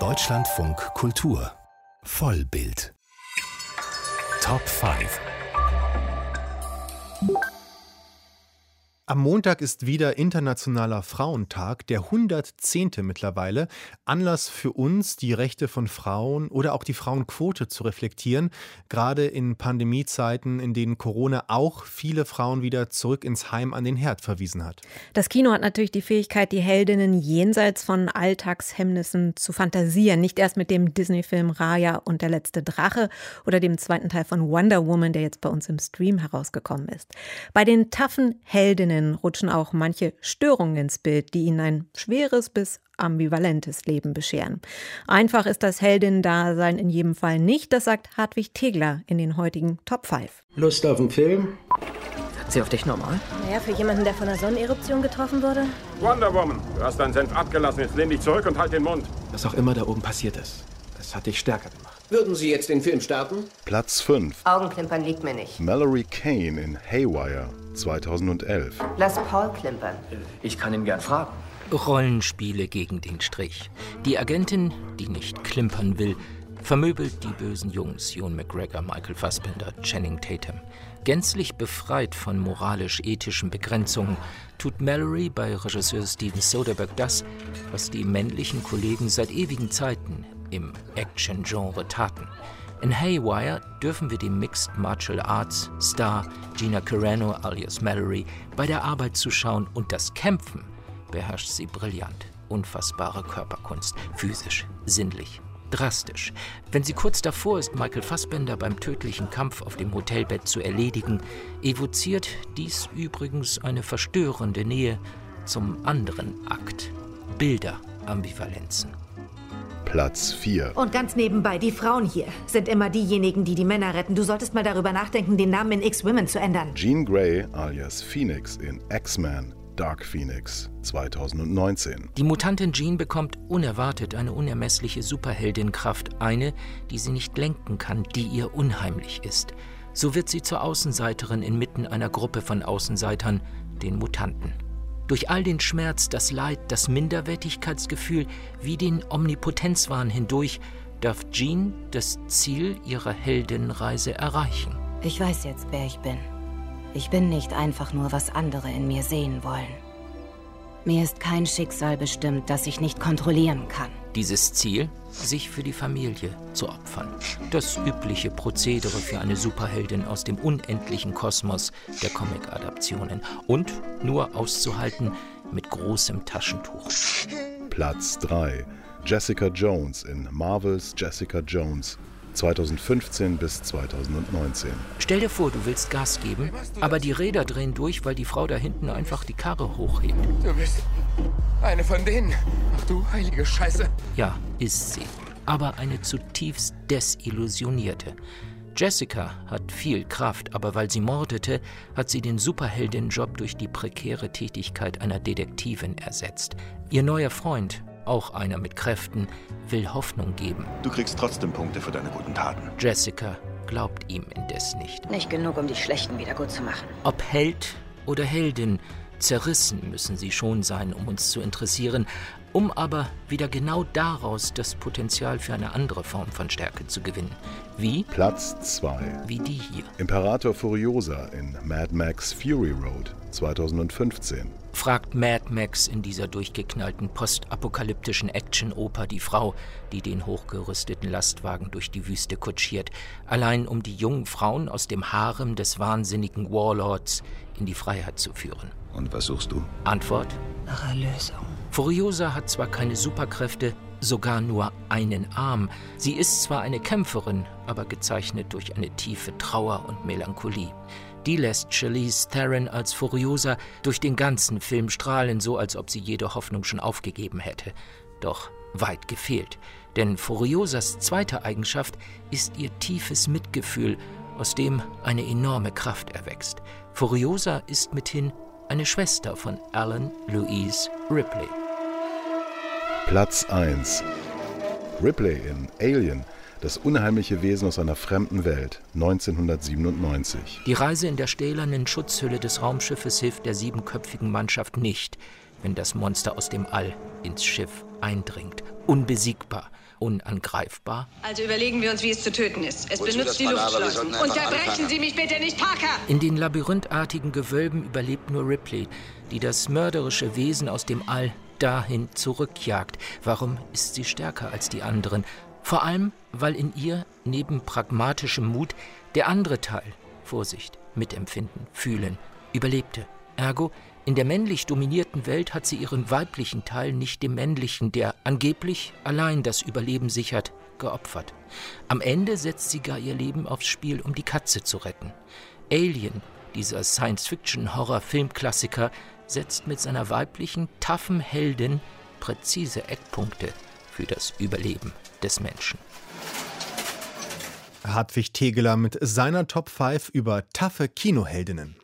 Deutschlandfunk Kultur Vollbild Top 5. Am Montag ist wieder Internationaler Frauentag, der 110. mittlerweile. Anlass für uns, die Rechte von Frauen oder auch die Frauenquote zu reflektieren. Gerade in Pandemiezeiten, in denen Corona auch viele Frauen wieder zurück ins Heim an den Herd verwiesen hat. Das Kino hat natürlich die Fähigkeit, die Heldinnen jenseits von Alltagshemmnissen zu fantasieren. Nicht erst mit dem Disney-Film Raya und der letzte Drache oder dem zweiten Teil von Wonder Woman, der jetzt bei uns im Stream herausgekommen ist. Bei den taffen Heldinnen rutschen auch manche Störungen ins Bild, die ihnen ein schweres bis ambivalentes Leben bescheren. Einfach ist das Heldinnen-Dasein in jedem Fall nicht, das sagt Hartwig Tegeler in den heutigen Top 5. Lust auf einen Film? Hat sie auf dich normal? Naja, für jemanden, der von einer Sonneneruption getroffen wurde. Wonder Woman, du hast deinen Senf abgelassen, jetzt lehn dich zurück und halt den Mund. Was auch immer da oben passiert ist, das hat dich stärker gemacht. Würden Sie jetzt den Film starten? Platz 5. Augenklimpern liegt mir nicht. Mallory Kane in Haywire, 2011. Lass Paul klimpern. Ich kann ihn gern fragen. Rollenspiele gegen den Strich. Die Agentin, die nicht klimpern will, vermöbelt die bösen Jungs Ewan McGregor, Michael Fassbender, Channing Tatum. Gänzlich befreit von moralisch-ethischen Begrenzungen tut Mallory bei Regisseur Steven Soderbergh das, was die männlichen Kollegen seit ewigen Zeiten im Action-Genre taten. In Haywire dürfen wir die Mixed Martial Arts Star Gina Carano alias Mallory bei der Arbeit zuschauen, und das Kämpfen beherrscht sie brillant. Unfassbare Körperkunst, physisch, sinnlich, drastisch. Wenn sie kurz davor ist, Michael Fassbender beim tödlichen Kampf auf dem Hotelbett zu erledigen, evoziert dies übrigens eine verstörende Nähe zum anderen Akt. Bilderambivalenzen. Platz 4. Und ganz nebenbei, die Frauen hier sind immer diejenigen, die die Männer retten. Du solltest mal darüber nachdenken, den Namen in X-Women zu ändern. Jean Grey alias Phoenix in X-Men: Dark Phoenix, 2019. Die Mutantin Jean bekommt unerwartet eine unermessliche Superheldinkraft, eine, die sie nicht lenken kann, die ihr unheimlich ist. So wird sie zur Außenseiterin inmitten einer Gruppe von Außenseitern, den Mutanten. Durch all den Schmerz, das Leid, das Minderwertigkeitsgefühl wie den Omnipotenzwahn hindurch darf Jean das Ziel ihrer Heldenreise erreichen. Ich weiß jetzt, wer ich bin. Ich bin nicht einfach nur, was andere in mir sehen wollen. Mir ist kein Schicksal bestimmt, das ich nicht kontrollieren kann. Dieses Ziel, sich für die Familie zu opfern. Das übliche Prozedere für eine Superheldin aus dem unendlichen Kosmos der Comic-Adaptionen. Und nur auszuhalten mit großem Taschentuch. Platz 3. Jessica Jones in Marvel's Jessica Jones, 2015 bis 2019. Stell dir vor, du willst Gas geben, aber die Räder drehen durch, weil die Frau da hinten einfach die Karre hochhebt. Du bist eine von denen. Ach du heilige Scheiße. Ja, ist sie. Aber eine zutiefst desillusionierte. Jessica hat viel Kraft, aber weil sie mordete, hat sie den Superheldin-Job durch die prekäre Tätigkeit einer Detektivin ersetzt. Ihr neuer Freund, auch einer mit Kräften, will Hoffnung geben. Du kriegst trotzdem Punkte für deine guten Taten. Jessica glaubt ihm indes nicht. Nicht genug, um die Schlechten wieder gut zu machen. Ob Held oder Heldin, zerrissen müssen sie schon sein, um uns zu interessieren, um aber wieder genau daraus das Potenzial für eine andere Form von Stärke zu gewinnen. Wie? Platz 2. Wie die hier. Imperator Furiosa in Mad Max: Fury Road, 2015. Fragt Mad Max in dieser durchgeknallten postapokalyptischen Action-Oper die Frau, die den hochgerüsteten Lastwagen durch die Wüste kutschiert, allein um die jungen Frauen aus dem Harem des wahnsinnigen Warlords in die Freiheit zu führen. Und was suchst du? Antwort? Nach Erlösung. Furiosa hat zwar keine Superkräfte, sogar nur einen Arm. Sie ist zwar eine Kämpferin, aber gezeichnet durch eine tiefe Trauer und Melancholie. Die lässt Charlize Theron als Furiosa durch den ganzen Film strahlen, so als ob sie jede Hoffnung schon aufgegeben hätte. Doch weit gefehlt, denn Furiosas zweite Eigenschaft ist ihr tiefes Mitgefühl, aus dem eine enorme Kraft erwächst. Furiosa ist mithin eine Schwester von Ellen Louise Ripley. Platz 1. Ripley in Alien. Das unheimliche Wesen aus einer fremden Welt, 1997. Die Reise in der stählernen Schutzhülle des Raumschiffes hilft der siebenköpfigen Mannschaft nicht. wenn das Monster aus dem All ins Schiff eindringt. Unbesiegbar, unangreifbar. Also überlegen wir uns, wie es zu töten ist. Es benutzt die Luftschleusen. Unterbrechen Sie mich bitte nicht, Parker! In den labyrinthartigen Gewölben überlebt nur Ripley, die das mörderische Wesen aus dem All dahin zurückjagt. Warum ist sie stärker als die anderen? Vor allem, weil in ihr neben pragmatischem Mut der andere Teil, Vorsicht, Mitempfinden, Fühlen, überlebte. Ergo, in der männlich dominierten Welt hat sie ihren weiblichen Teil nicht dem männlichen, der angeblich allein das Überleben sichert, geopfert. Am Ende setzt sie gar ihr Leben aufs Spiel, um die Katze zu retten. Alien, dieser Science-Fiction-Horror-Filmklassiker, setzt mit seiner weiblichen, taffen Heldin präzise Eckpunkte für das Überleben des Menschen. Hartwig Tegeler mit seiner Top 5 über taffe Kinoheldinnen.